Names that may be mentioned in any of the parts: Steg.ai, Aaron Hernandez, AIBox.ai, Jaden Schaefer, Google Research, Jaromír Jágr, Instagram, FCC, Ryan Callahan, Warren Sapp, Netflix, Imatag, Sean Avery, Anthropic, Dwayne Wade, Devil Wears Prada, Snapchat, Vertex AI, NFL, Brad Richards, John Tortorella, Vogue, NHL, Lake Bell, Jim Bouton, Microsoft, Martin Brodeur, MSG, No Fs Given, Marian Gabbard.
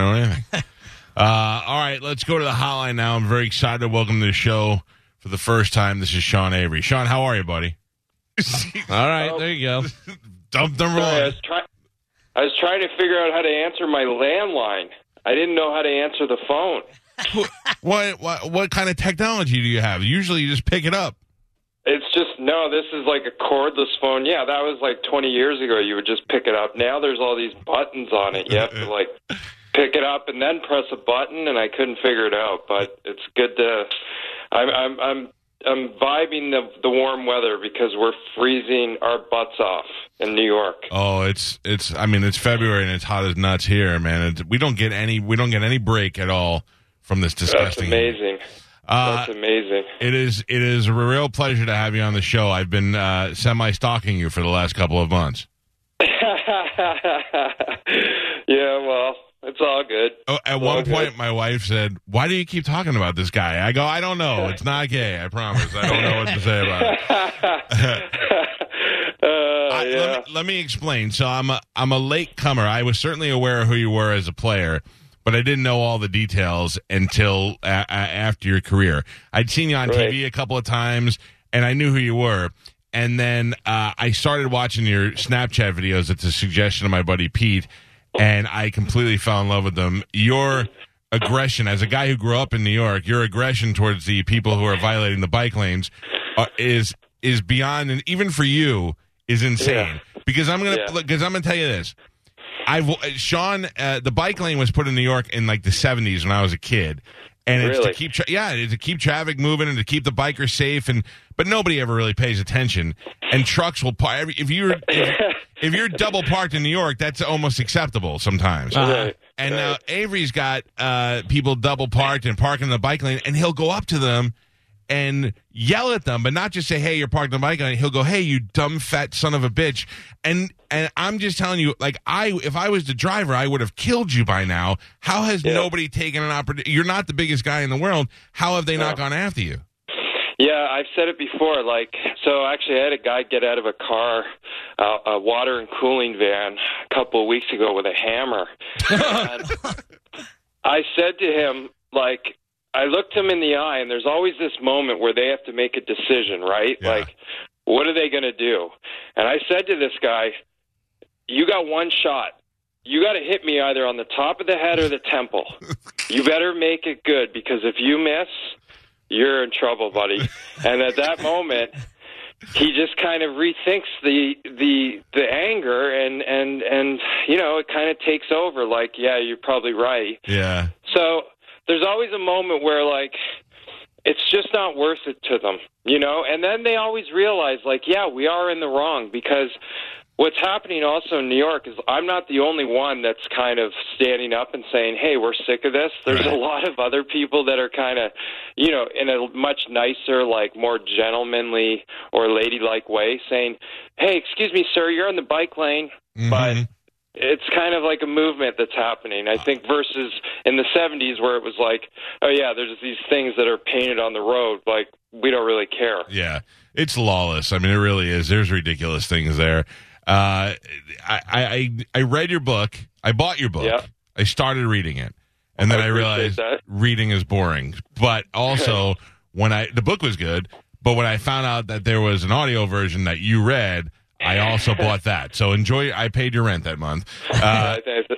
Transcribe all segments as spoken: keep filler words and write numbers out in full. know anything. uh, all right, let's go to the hotline now. I'm very excited to welcome to the show for the first time. This is Sean Avery. Sean, how are you, buddy? All right, there you go. Dump number Sorry, one. I was, try- I was trying to figure out how to answer my landline. I didn't know how to answer the phone. What, what what kind of technology do you have? Usually you just pick it up. It's just, no, this is like a cordless phone. Yeah, that was like twenty years ago. You would just pick it up. Now there's all these buttons on it. You have to like pick it up and then press a button, and I couldn't figure it out. But it's good to, I'm I'm I'm, I'm vibing the, the warm weather because we're freezing our butts off in New York. Oh, it's, it's I mean, it's February and it's hot as nuts here, man. It's, we don't get any, we don't get any break at all from this disgusting. That's amazing. Uh, That's amazing. It is It is a real pleasure to have you on the show. I've been uh, semi-stalking you for the last couple of months. Yeah, well, it's all good. Oh, at it's one point, good. My wife said, why do you keep talking about this guy? I go, I don't know. It's not gay, I promise. I don't know what to say about it. uh, I, yeah. let, me, let me explain. So I'm a, I'm a late comer. I was certainly aware of who you were as a player, but I didn't know all the details until a- a- after your career. I'd seen you on right. T V a couple of times, and I knew who you were. And then uh, I started watching your Snapchat videos at the suggestion of my buddy Pete, and I completely fell in love with them. Your aggression, as a guy who grew up in New York, your aggression towards the people who are violating the bike lanes uh, is is beyond, and even for you, is insane. Yeah. Because I'm gonna yeah. because I'm gonna tell you this. I've Sean, uh, the bike lane was put in New York in like the seventies when I was a kid, and it's really? to keep tra- yeah, it's to keep traffic moving and to keep the bikers safe. And but nobody ever really pays attention. And trucks will park if you're if, if you're double parked in New York, that's almost acceptable sometimes. Uh, right. And now uh, Avery's got uh, people double parked and parking in the bike lane, and he'll go up to them and yell at them, but not just say, hey, you're parked on the bike lane. He'll go, hey, you dumb, fat son of a bitch. And and I'm just telling you, like, I if I was the driver, I would have killed you by now. How has yeah. nobody taken an opportunity? You're not the biggest guy in the world. How have they no. not gone after you? Yeah, I've said it before. Like, so actually I had a guy get out of a car, uh, a water and cooling van, a couple of weeks ago with a hammer. And I said to him, like, I looked him in the eye, and there's always this moment where they have to make a decision, right? Yeah. Like, what are they going to do? And I said to this guy, you got one shot. You got to hit me either on the top of the head or the temple. You better make it good, because if you miss, you're in trouble, buddy. And at that moment, he just kind of rethinks the the the anger, and, and, and you know, it kind of takes over. Like, yeah, you're probably right. Yeah. So there's always a moment where, like, it's just not worth it to them, you know? And then they always realize, like, yeah, we are in the wrong, because what's happening also in New York is I'm not the only one that's kind of standing up and saying, hey, we're sick of this. There's right. a lot of other people that are kind of, you know, in a much nicer, like, more gentlemanly or ladylike way saying, hey, excuse me, sir, you're in the bike lane, mm-hmm. but it's kind of like a movement that's happening, I think, versus in the seventies where it was like, oh, yeah, there's these things that are painted on the road. Like, we don't really care. Yeah, it's lawless. I mean, it really is. There's ridiculous things there. Uh, I, I I read your book. I bought your book. Yeah. I started reading it. And then I, I realized that reading is boring. But also, when I the book was good, but when I found out that there was an audio version that you read, I also bought that. So enjoy. I paid your rent that month. Uh,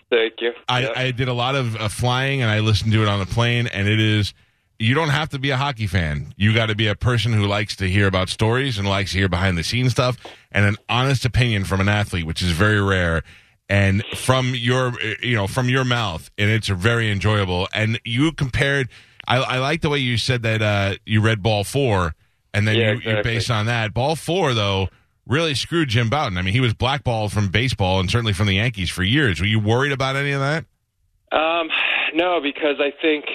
Thank you. I, yep. I did a lot of uh, flying, and I listened to it on the plane, and it is, you don't have to be a hockey fan. You got to be a person who likes to hear about stories and likes to hear behind-the-scenes stuff and an honest opinion from an athlete, which is very rare, and from your, you know, from your mouth, and it's very enjoyable. And you compared, I, I like the way you said that uh, you read Ball Four, and then yeah, you, exactly. you based on that. Ball Four, though, really screwed Jim Bouton. I mean, he was blackballed from baseball and certainly from the Yankees for years. Were you worried about any of that? Um, no, because I think,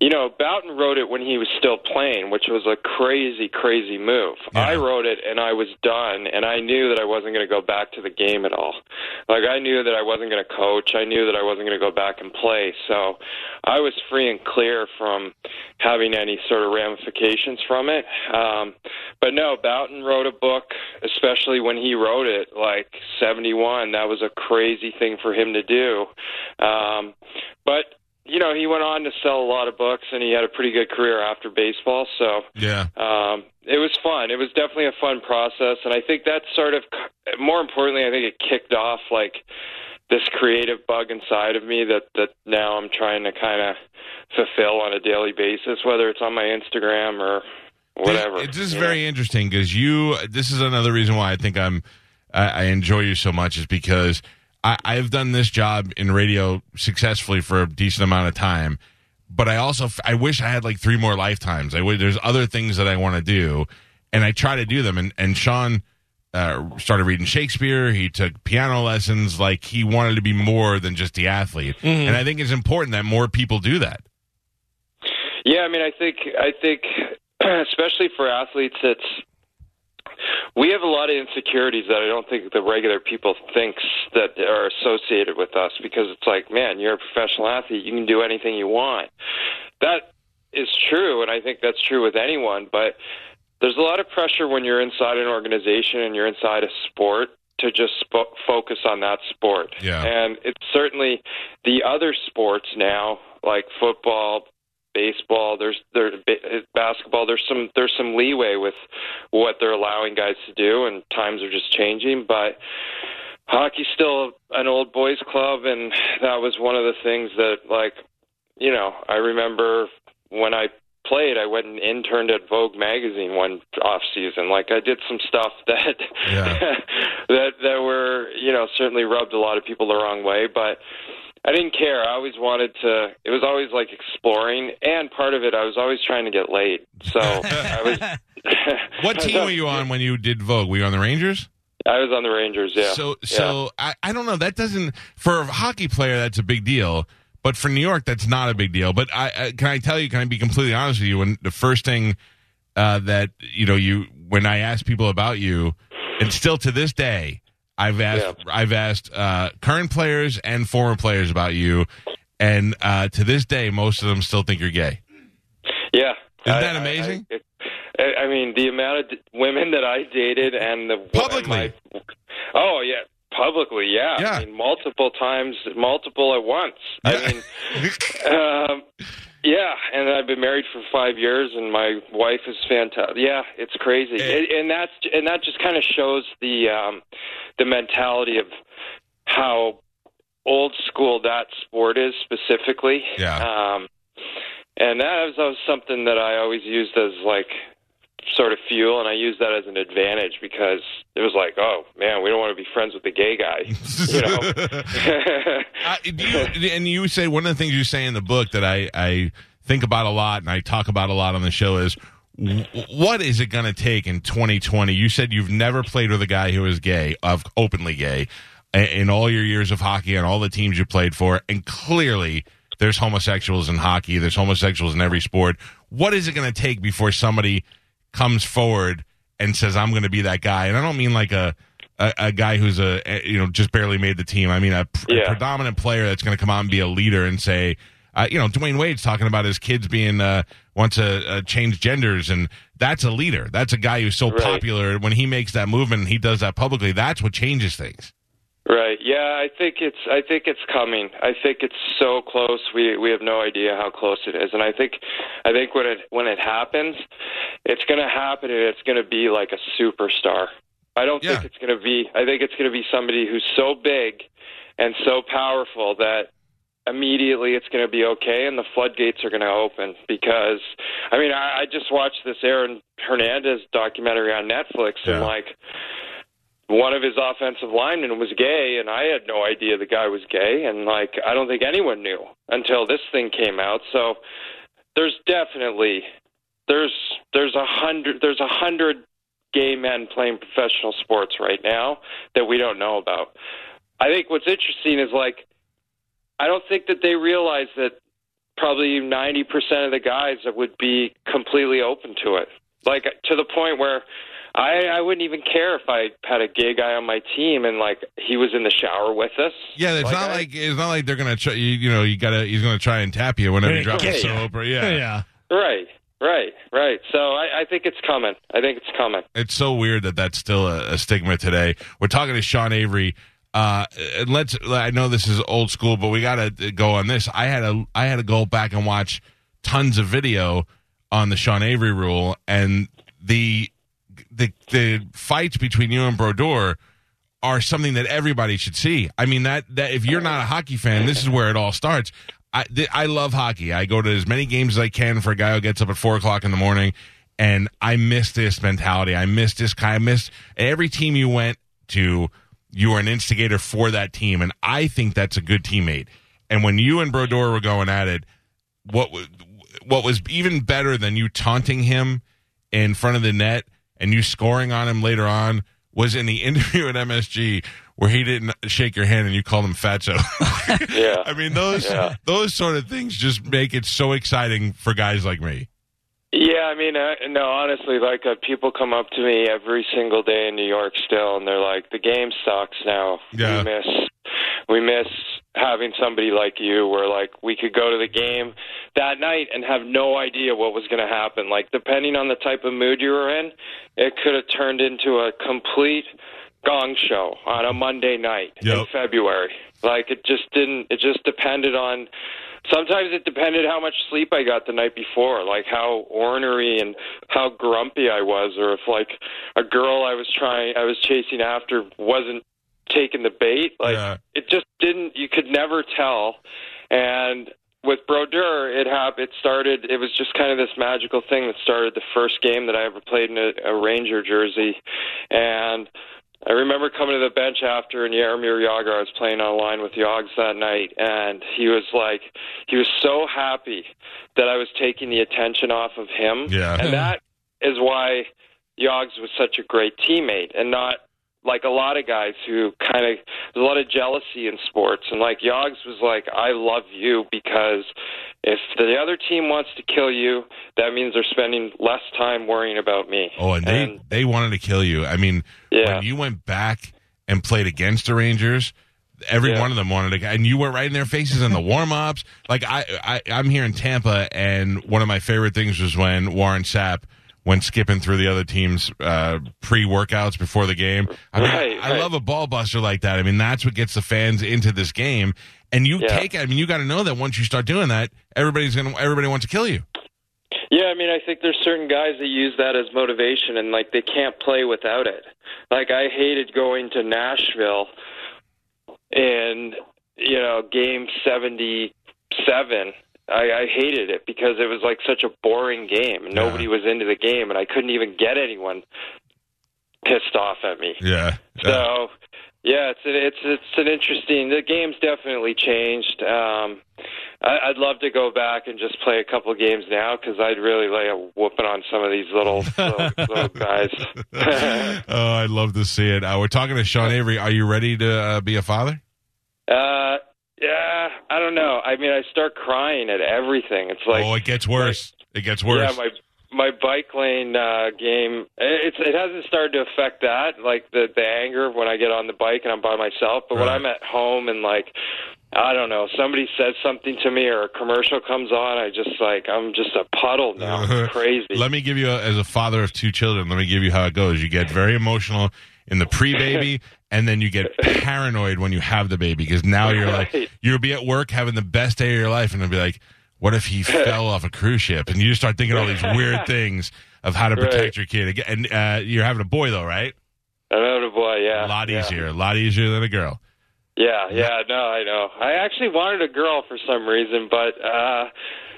you know, Bouton wrote it when he was still playing, which was a crazy, crazy move. Yeah. I wrote it and I was done, and I knew that I wasn't going to go back to the game at all. Like, I knew that I wasn't going to coach. I knew that I wasn't going to go back and play. So I was free and clear from having any sort of ramifications from it. Um, but no, Bouton wrote a book, especially when he wrote it, like seventy-one. That was a crazy thing for him to do. Um, you know, he went on to sell a lot of books, and he had a pretty good career after baseball. So yeah, um, it was fun. It was definitely a fun process, and I think that sort of, more importantly, I think it kicked off like this creative bug inside of me that, that now I'm trying to kind of fulfill on a daily basis, whether it's on my Instagram or whatever. This, this is very know? interesting because you. This is another reason why I think I'm. I, I enjoy you so much is because I, I've done this job in radio successfully for a decent amount of time, but I also I wish I had like three more lifetimes. I wish, there's other things that I want to do, and I try to do them. And and Sean. Uh, started reading Shakespeare. He took piano lessons. Like, he wanted to be more than just the athlete. Mm-hmm. And I think it's important that more people do that. Yeah, I mean, I think, I think, especially for athletes, it's we have a lot of insecurities that I don't think the regular people thinks that are associated with us, because it's like, man, you're a professional athlete. You can do anything you want. That is true, and I think that's true with anyone, but there's a lot of pressure when you're inside an organization and you're inside a sport to just sp- focus on that sport. Yeah. And it's certainly the other sports now, like football, baseball, there's there basketball, there's some there's some leeway with what they're allowing guys to do, and times are just changing, but hockey's still an old boys club, and that was one of the things that, like, you know, I remember when I played, I went and interned at Vogue magazine one off season. Like, I did some stuff that yeah. that that were, you know, certainly rubbed a lot of people the wrong way, but I didn't care. I always wanted to. It was always like exploring, and part of it, I was always trying to get laid. So I was. What team were you on when you did Vogue? Were you on the Rangers? I was on the Rangers. Yeah. So so yeah. I I don't know. That doesn't, for a hockey player, that's a big deal. But for New York, that's not a big deal. But I, I can I tell you, can I be completely honest with you? When the first thing uh, that, you know, you when I asked people about you, and still to this day, I've asked yeah. I've asked uh, current players and former players about you, and uh, to this day, most of them still think you're gay. Yeah, isn't that I, amazing? I, I, it- I mean, the amount of d- women that I dated and the publicly. And my, oh yeah, publicly, yeah. yeah. I mean, multiple times, multiple at once. Yeah. I mean, um, yeah. And I've been married for five years, and my wife is fantastic. Yeah, it's crazy, hey. it, and that's and that just kind of shows the um, the mentality of how old school that sport is specifically. Yeah. Um, and that was, that was something that I always used as like. sort of fuel, and I use that as an advantage because it was like, oh man, we don't want to be friends with the gay guy, you know. uh, do you, and you say one of the things you say in the book that I, I think about a lot, and I talk about a lot on the show is, what is it going to take in twenty twenty? You said you've never played with a guy who is gay, of openly gay, in all your years of hockey and all the teams you played for, and clearly there's homosexuals in hockey, there's homosexuals in every sport. What is it going to take before somebody comes forward and says, I'm going to be that guy? And I don't mean like a, a, a guy who's a, a, you know, just barely made the team. I mean a, pr- yeah. a predominant player that's going to come out and be a leader and say, uh, you know, Dwayne Wade's talking about his kids being, uh, want to uh, change genders, and that's a leader. That's a guy who's so right. popular. When he makes that movement and he does that publicly, that's what changes things. Right. Yeah, I think it's I think it's coming. I think it's so close. We we have no idea how close it is. And I think I think when it when it happens, it's going to happen, and it's going to be like a superstar. I don't yeah. think it's going to be I think it's going to be somebody who's so big and so powerful that immediately it's going to be okay, and the floodgates are going to open. Because I mean, I, I just watched this Aaron Hernandez documentary on Netflix, yeah. and like one of his offensive linemen was gay, and I had no idea the guy was gay, and like I don't think anyone knew until this thing came out. So there's definitely there's there's a hundred there's a hundred gay men playing professional sports right now that we don't know about. I think what's interesting is like I don't think that they realize that probably ninety percent of the guys that would be completely open to it, like to the point where I, I wouldn't even care if I had a gay guy on my team and like he was in the shower with us. Yeah, it's like not I, like it's not like they're gonna try, you, you know you gotta he's gonna try and tap you whenever you drop yeah, the soap yeah. or yeah. yeah right right right. So I, I think it's coming. I think it's coming. It's so weird that that's still a, a stigma today. We're talking to Sean Avery Uh, let's. I know this is old school, but we got to go on this. I had a. I had to go back and watch tons of video on the Sean Avery rule, and the the the fights between you and Brodeur are something that everybody should see. I mean that that if you're not a hockey fan, this is where it all starts. I th- I love hockey. I go to as many games as I can for a guy who gets up at four o'clock in the morning, and I miss this mentality. I miss this guy. I miss every team you went to. You were an instigator for that team, and I think that's a good teammate. And when you and Brodeur were going at it, what what was even better than you taunting him in front of the net and you scoring on him later on was in the interview at M S G where he didn't shake your hand and you called him Fatso. Yeah. I mean, those yeah. those sort of things just make it so exciting for guys like me. Yeah, I mean, uh, no, honestly, like, uh, people come up to me every single day in New York still, and they're like, the game sucks now. Yeah. We miss, we miss having somebody like you where, like, we could go to the game that night and have no idea what was going to happen. Like, depending on the type of mood you were in, it could have turned into a complete gong show on a Monday night yep. in February. Like, it just didn't, it just depended on... Sometimes it depended how much sleep I got the night before, like how ornery and how grumpy I was, or if like a girl I was trying, I was chasing after wasn't taking the bait. Like yeah. it just didn't. You could never tell. And with Brodeur, it happened. It started. It was just kind of this magical thing that started the first game that I ever played in a, a Ranger jersey, and. I remember coming to the bench after, and Jaromír Jágr, I was playing online with Jágr that night, and he was like, he was so happy that I was taking the attention off of him. Yeah. And that is why Jágr was such a great teammate, and not like a lot of guys who kind of, there's a lot of jealousy in sports, and like Jágr was like, I love you because if the other team wants to kill you, that means they're spending less time worrying about me. Oh, and they, and, they wanted to kill you. I mean, yeah. when you went back and played against the Rangers, every yeah. one of them wanted to, and you were right in their faces in the warm-ups. Like, I, I, I'm here in Tampa, and one of my favorite things was when Warren Sapp went skipping through the other team's uh, pre-workouts before the game. I mean, right, I, I right. love a ball buster like that. I mean, that's what gets the fans into this game. And you yeah. take it. I mean, you got to know that once you start doing that, everybody's gonna. Everybody wants to kill you. Yeah, I mean, I think there's certain guys that use that as motivation, and like they can't play without it. Like I hated going to Nashville, in you know, game seventy-seven. I, I hated it because it was like such a boring game. And yeah. Nobody was into the game, and I couldn't even get anyone pissed off at me. Yeah. So. Yeah. Yeah, it's it's it's an interesting. The game's definitely changed. Um, I, I'd love to go back and just play a couple games now because I'd really lay a whooping on some of these little, little, little guys. Oh, I'd love to see it. Uh, we're talking to Sean Avery. Are you ready to uh, be a father? Uh, yeah, I don't know. I mean, I start crying at everything. It's like oh, it gets worse. Like, it gets worse. Yeah, my. My bike lane uh, game, it's, it hasn't started to affect that, like the, the anger when I get on the bike and I'm by myself. But right. when I'm at home and, like, I don't know, somebody says something to me or a commercial comes on, I just, like, I'm just a puddle now. Uh-huh. Crazy. Let me give you, a, as a father of two children, let me give you how it goes. You get very emotional in the pre-baby, and then you get paranoid when you have the baby because now you're, right. like, you'll be at work having the best day of your life and it'll be like, what if he fell off a cruise ship? And you just start thinking all these weird things of how to protect right. your kid. And uh, you're having a boy, though, right? I'm having a boy, yeah. A lot yeah. easier. A lot easier than a girl. Yeah, yeah, no, I know. I actually wanted a girl for some reason, but, uh,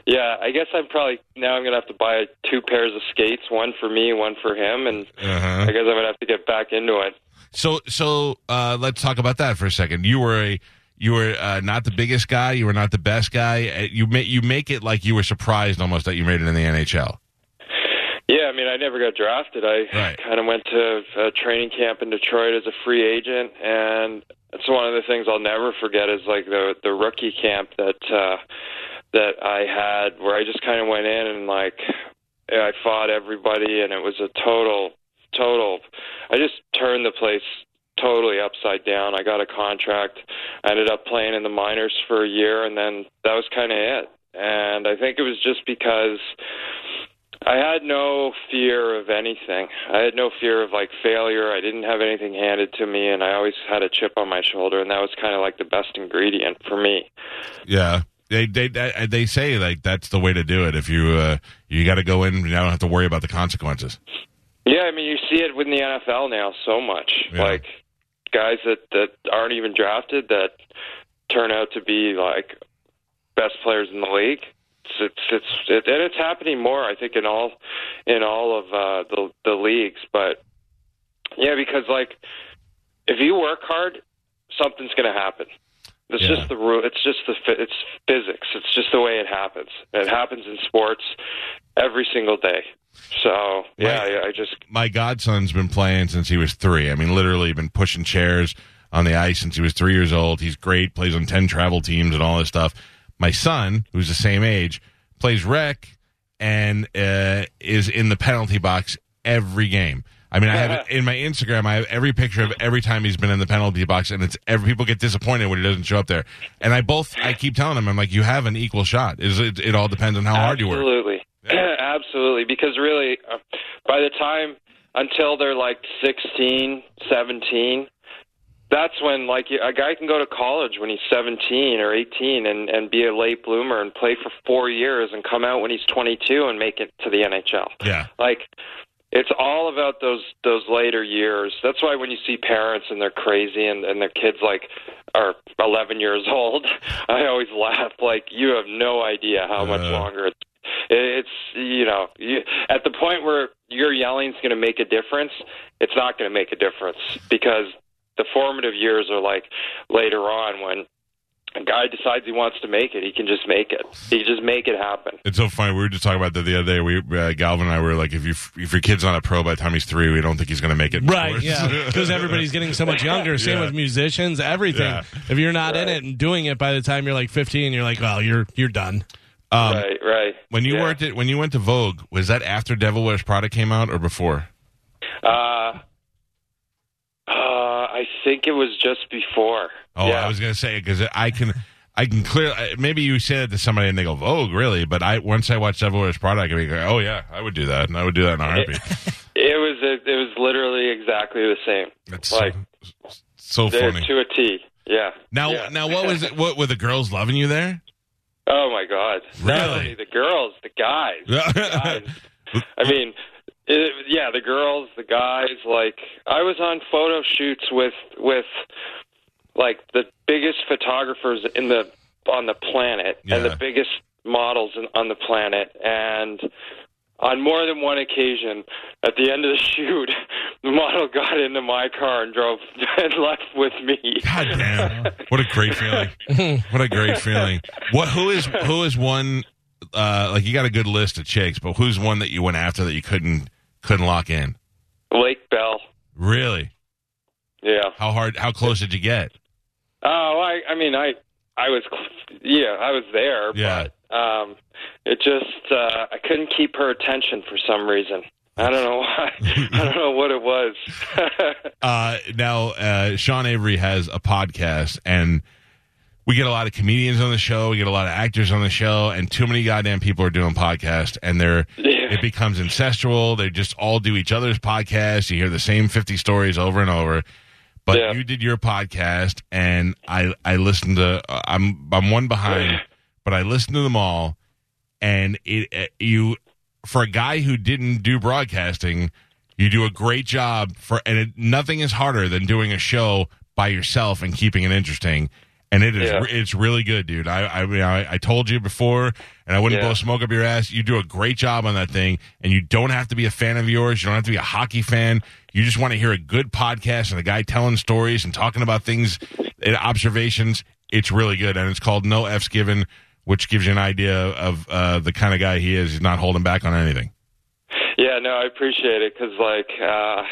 yeah, I guess I'm probably, now I'm going to have to buy two pairs of skates, one for me, one for him, and uh-huh. I guess I'm going to have to get back into it. So so uh, let's talk about that for a second. You were a... You were uh, not the biggest guy. You were not the best guy. You make you make it like you were surprised almost that you made it in the N H L. Yeah, I mean, I never got drafted. I right. kind of went to a training camp in Detroit as a free agent, and it's one of the things I'll never forget is like the the rookie camp that uh, that I had, where I just kind of went in and like I fought everybody, and it was a total total. I just turned the place totally upside down. I got a contract. I ended up playing in the minors for a year, and then that was kind of it. And I think it was just because I had no fear of anything. I had no fear of, like, failure. I didn't have anything handed to me, and I always had a chip on my shoulder, and that was kind of like the best ingredient for me. Yeah. They they they say, like, that's the way to do it. If you uh, you got to go in, you don't have to worry about the consequences. Yeah, I mean, you see it with the N F L now so much. Yeah. Like, guys that, that aren't even drafted that turn out to be, like, best players in the league. It's it's it, and it's happening more, I think, in all in all of uh, the the leagues. But yeah, because like if you work hard, something's going to happen. It's yeah. just the rule. It's just the it's physics. It's just the way it happens. It happens in sports every single day. So yeah, my, I just my godson's been playing since he was three. I mean, literally been pushing chairs on the ice since he was three years old. He's great. Plays on ten travel teams and all this stuff. My son, who's the same age, plays rec and uh, is in the penalty box every game. I mean, I have in my Instagram, I have every picture of every time he's been in the penalty box, and it's every people get disappointed when he doesn't show up there. And I both, I keep telling him, I'm like, you have an equal shot. It's, it, it all depends on how Absolutely. hard you work. Absolutely. Absolutely. Because really, uh, by the time, until they're like sixteen, seventeen, that's when, like, a guy can go to college when he's seventeen or eighteen and, and be a late bloomer and play for four years and come out when he's twenty-two and make it to the N H L. Yeah. Like, it's all about those those later years. That's why when you see parents and they're crazy and, and their kids, like, are eleven years old, I always laugh. Like, you have no idea how uh. much longer it's. It's, you know, you, at the point where your yelling's going to make a difference, it's not going to make a difference because the formative years are like later on when a guy decides he wants to make it, he can just make it. He can just make it happen. It's so funny. We were just talking about that the other day. We uh, Galvin and I were like, if you if your kid's not a pro by the time he's three, we don't think he's going to make it. Right? Yeah, because everybody's getting so much younger. Same yeah. with musicians, everything. Yeah. If you're not right. in it and doing it by the time you're like fifteen, you're like, well, you're you're done. Um, right. Right. When you yeah. worked it, when you went to Vogue, was that after Devil Wears Product came out or before? Uh. Uh, I think it was just before. Oh, yeah. I was going to say, because I can I can clearly, maybe you say that to somebody and they go, Vogue, really? But I once I watched Devil Wears Prada, I could be like, oh, yeah, I would do that, and I would do that in a heartbeat. It was, it, it was literally exactly the same. That's like, so, so funny. To a T, yeah. Now, yeah. now what was it? What, were the girls loving you there? Oh, my God. Really? The girls, the guys. The guys. I mean... It, yeah, the girls, the guys, like, I was on photo shoots with, with like, the biggest photographers in the on the planet yeah. and the biggest models in, on the planet, and on more than one occasion, at the end of the shoot, the model got into my car and drove and left with me. God damn. What a great feeling. What a great feeling. What, who is, who is one, uh, like, you got a good list of chicks, but who's one that you went after that you couldn't Couldn't lock in? Lake Bell. Really? Yeah. How hard? How close did you get? Oh, I, I mean, I, I was, yeah, I was there. Yeah. But, um, it just, uh, I couldn't keep her attention for some reason. I don't know why. I don't know what it was. uh, now, uh, Sean Avery has a podcast, and we get a lot of comedians on the show. We get a lot of actors on the show, and too many goddamn people are doing podcasts, and they're. Yeah. It becomes incestual. They just all do each other's podcasts. You hear the same fifty stories over and over. But yeah. you did your podcast, and I I listened to. Uh, I'm I'm one behind, yeah. but I listened to them all. And it, it you for a guy who didn't do broadcasting, you do a great job for. And it, nothing is harder than doing a show by yourself and keeping it interesting. And it is, yeah. it's really good, dude. I, I I told you before, and I wouldn't yeah. blow smoke up your ass. You do a great job on that thing, and you don't have to be a fan of yours. You don't have to be a hockey fan. You just want to hear a good podcast and a guy telling stories and talking about things and observations. It's really good, and it's called No Fs Given, which gives you an idea of uh, the kind of guy he is. He's not holding back on anything. Yeah, no, I appreciate it, because, like... Uh...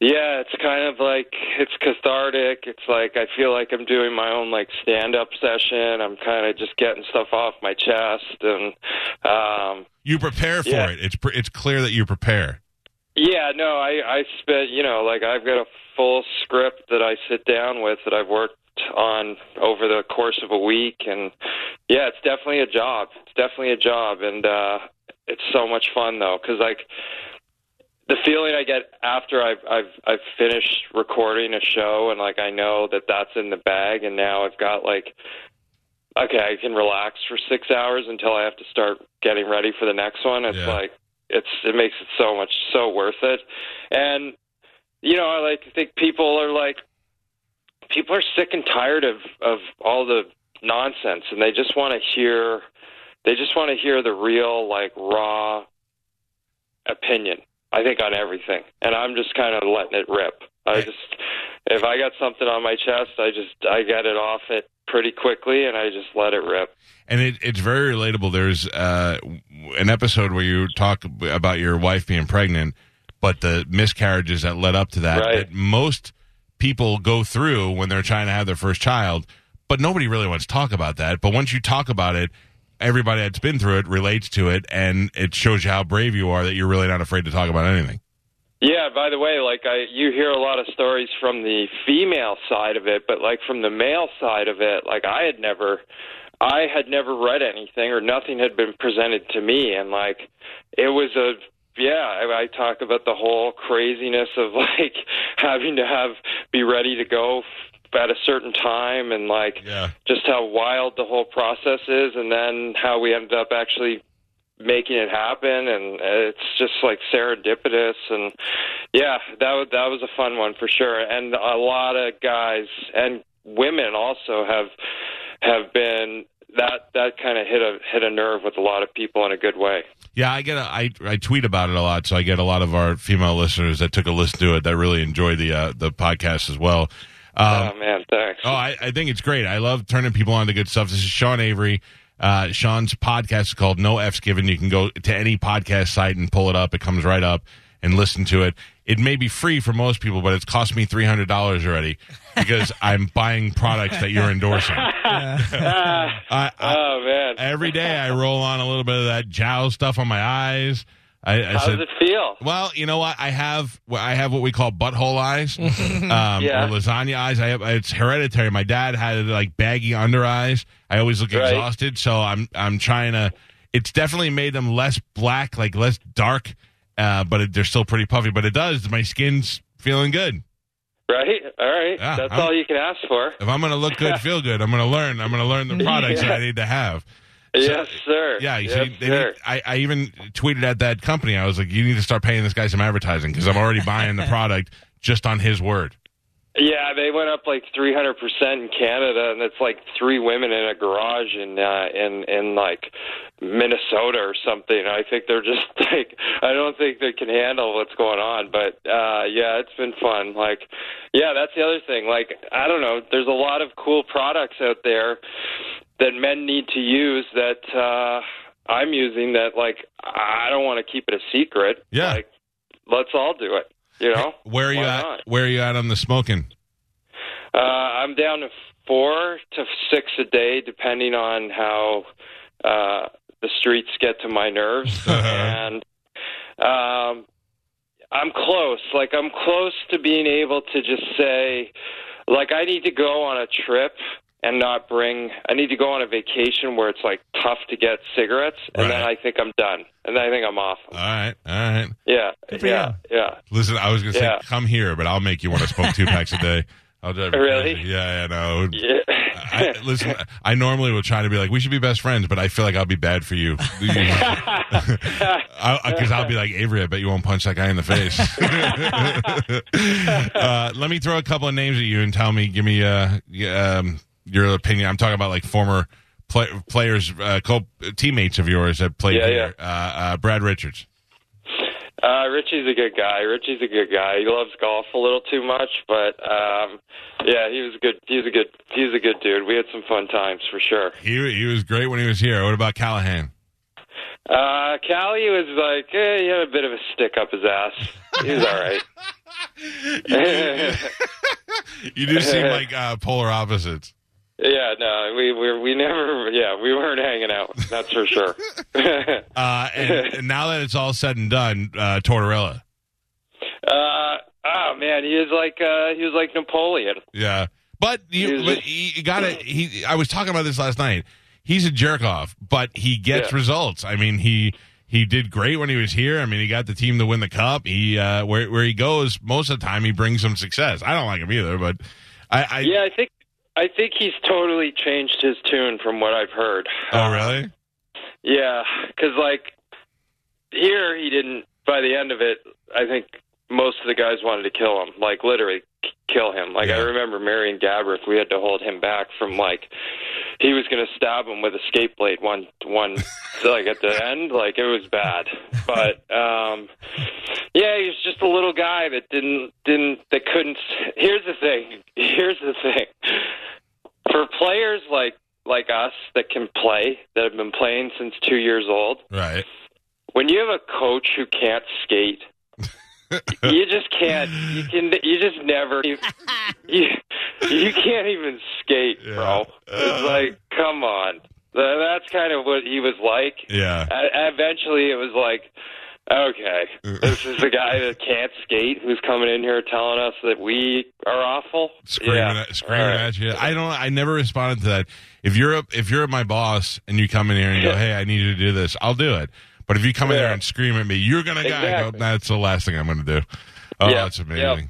Yeah, it's kind of like, it's cathartic. It's like, I feel like I'm doing my own, like, stand-up session. I'm kind of just getting stuff off my chest. And um, you prepare for yeah. it. It's it's clear that you prepare. Yeah, no, I, I spent, you know, like, I've got a full script that I sit down with that I've worked on over the course of a week. And, yeah, it's definitely a job. It's definitely a job. And, uh, It's so much fun though, because like the feeling I get after I've I've I've finished recording a show and like I know that that's in the bag, and now I've got like, okay, I can relax for six hours until I have to start getting ready for the next one. It's yeah. like it's it makes it so much so worth it, and you know I like to think people are like people are sick and tired of of all the nonsense, and they just want to hear. They just want to hear the real, like, raw opinion, I think, on everything. And I'm just kind of letting it rip. I just, if I got something on my chest, I just, I get it off it pretty quickly, and I just let it rip. And it, it's very relatable. There's uh, an episode where you talk about your wife being pregnant, but the miscarriages that led up to that, right. that most people go through when they're trying to have their first child, but nobody really wants to talk about that. But once you talk about it, everybody that's been through it relates to it, and it shows you how brave you are that you're really not afraid to talk about anything. Yeah, by the way, like I, you hear a lot of stories from the female side of it, but like from the male side of it, like I had never, I had never read anything, or nothing had been presented to me, and like it was a, yeah, I, I talk about the whole craziness of like having to have be ready to go at a certain time, and like yeah. just how wild the whole process is, and then how we ended up actually making it happen, and it's just like serendipitous, and yeah, that was, that was a fun one for sure. And a lot of guys and women also have have been that that kind of hit a hit a nerve with a lot of people in a good way. Yeah, I get a, I, I tweet about it a lot, so I get a lot of our female listeners that took a listen to it that really enjoy the uh, the podcast as well. Um, oh, man, thanks. Oh, I, I think it's great. I love turning people on to good stuff. This is Sean Avery. Uh, Sean's podcast is called No Fs Given. You can go to any podcast site and pull it up. It comes right up and listen to it. It may be free for most people, but it's cost me three hundred dollars already because I'm buying products that you're endorsing. I, I, oh, man. Every day I roll on a little bit of that jowl stuff on my eyes. I, I How said, does it feel? Well, you know what? I have I have what we call butthole eyes, um, yeah. or lasagna eyes. I have, it's hereditary. My dad had like baggy under eyes. I always look right. exhausted, so I'm I'm trying to. It's definitely made them less black, like less dark, uh, but it, they're still pretty puffy. But it does. My skin's feeling good. Right. All right. Yeah, That's I'm, all you can ask for. If I'm going to look good, feel good. I'm going to learn. I'm going to learn the products yeah. that I need to have. So, yes, sir. Yeah, you yes, see, they sir. Need, I, I even tweeted at that company. I was like, you need to start paying this guy some advertising because I'm already buying the product just on his word. Yeah, they went up like three hundred percent in Canada, and it's like three women in a garage in, uh, in, in like Minnesota or something. I think they're just like, I don't think they can handle what's going on, but uh, yeah, it's been fun. Like, yeah, that's the other thing. Like, I don't know, there's a lot of cool products out there that men need to use that uh, I'm using that, like, I don't want to keep it a secret. Yeah. Like, let's all do it, you know? Where are you at? Not? Where are you at on the smoking? Uh, I'm down to four to six a day, depending on how uh, the streets get to my nerves. and um, I'm close. Like, I'm close to being able to just say, like, I need to go on a trip and not bring, I need to go on a vacation where it's like tough to get cigarettes, and right. then I think I'm done, and then I think I'm off. All right, all right. Yeah, yeah, you. yeah. Listen, I was going to yeah. say, come here, but I'll make you want to smoke two packs a day. I'll do Really? Crazy. Yeah, yeah, no. Yeah. I, listen, I normally would try to be like, we should be best friends, but I feel like I'll be bad for you. Because I'll be like, Avery, I bet you won't punch that guy in the face. uh, let me throw a couple of names at you and tell me, give me uh, um, your opinion. I'm talking about like former play, players, uh, co- teammates of yours that played yeah, here. Yeah. Uh, uh, Brad Richards. Uh, Richie's a good guy. Richie's a good guy. He loves golf a little too much, but um, yeah, he was a good. He's a good. He's a good dude. We had some fun times for sure. He he was great when he was here. What about Callahan? Uh, Callie was like, eh, he had a bit of a stick up his ass. He was all right. You do seem like uh, polar opposites. Yeah, no, we we we never, yeah, we weren't hanging out, that's for sure. uh, and, and now that it's all said and done, uh, Tortorella. Uh, oh man, he is like uh, he was like Napoleon. Yeah, but you, but he got it. He, I was talking about this last night. He's a jerk off, but he gets yeah. results. I mean, he He did great when he was here. I mean, he got the team to win the cup. He uh, where where he goes most of the time, he brings some success. I don't like him either, but I, I yeah, I think I think he's totally changed his tune from what I've heard. Oh, really? Um, yeah, because like here, he didn't. By the end of it, I think most of the guys wanted to kill him, like literally kill him. Like yeah. I remember Marian Gabbard, we had to hold him back from like. He was going to stab him with a skate blade one, one, like at the end. Like it was bad, but um, yeah, he was just a little guy that didn't, didn't, that couldn't. Here's the thing. Here's the thing. For players like like us that can play, that have been playing since two years old, right? When you have a coach who can't skate, you just can't. You can. You just never. You, you, you can't even skate, bro. Yeah. It's like, come on. That's kind of what he was like. Yeah. I, eventually, it was like, okay, this is the guy that can't skate who's coming in here telling us that we are awful. Screaming, yeah. at, screaming right. at you. I don't. I never responded to that. If you're a, if you're my boss and you come in here and you go, hey, I need you to do this, I'll do it. But if you come in yeah. there and scream at me, you're going to go, that's the last thing I'm going to do. Oh, yeah. That's amazing. Yeah.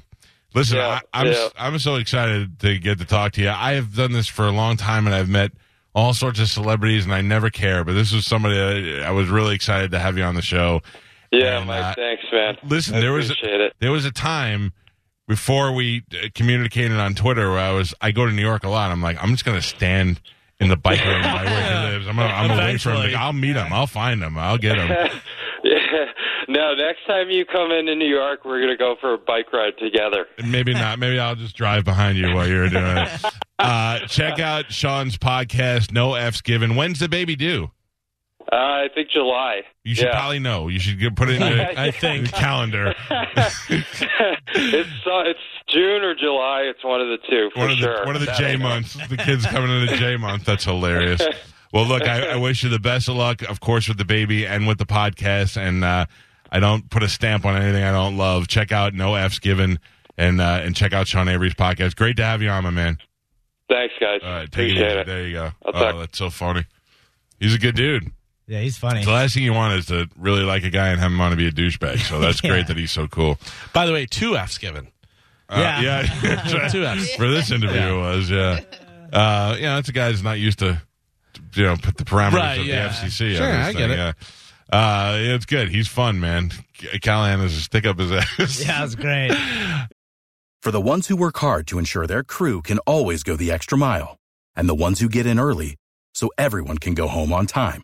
Listen, yeah. I, I'm yeah. I'm so excited to get to talk to you. I have done this for a long time, and I've met all sorts of celebrities, and I never care. But this was somebody I, I was really excited to have you on the show. Yeah, and, Mike, uh, thanks, man. Listen, I there was a, it. there was a time before we communicated on Twitter where I was I go to New York a lot. I'm like, I'm just going to stand in the bike room by where he lives. I'm, I'm away from him. I'll meet him. I'll find him. I'll get him. Yeah. No, next time you come into New York, we're going to go for a bike ride together. Maybe not. Maybe I'll just drive behind you while you're doing it. Uh, check out Sean's podcast, No Fs Given. When's the baby due? Uh, I think July. You should yeah. probably know. You should put it in the, I think, calendar. It's uh, it's June or July. It's one of the two, for one of the, sure. One of the J months. The kid's coming into J month. That's hilarious. Well, look, I, I wish you the best of luck, of course, with the baby and with the podcast. And uh, I don't put a stamp on anything I don't love. Check out No F's Given and uh, and check out Sean Avery's podcast. Great to have you on, my man. Thanks, guys. All right, take Appreciate it. it. There you go. I'll oh, that's so funny. He's a good dude. Yeah, he's funny. So the last thing you want is to really like a guy and have him want to be a douchebag. So that's yeah. great that he's so cool. By the way, two F's given. Uh, yeah. yeah. Two F's. For this interview yeah. was, yeah. Uh, you know, it's a guy who's not used to, you know, put the parameters right, of yeah. the F C C. Sure, I get it. Yeah. Uh, yeah, it's good. He's fun, man. Callahan is a stick up his ass. Yeah, that's great. For the ones who work hard to ensure their crew can always go the extra mile, and the ones who get in early so everyone can go home on time,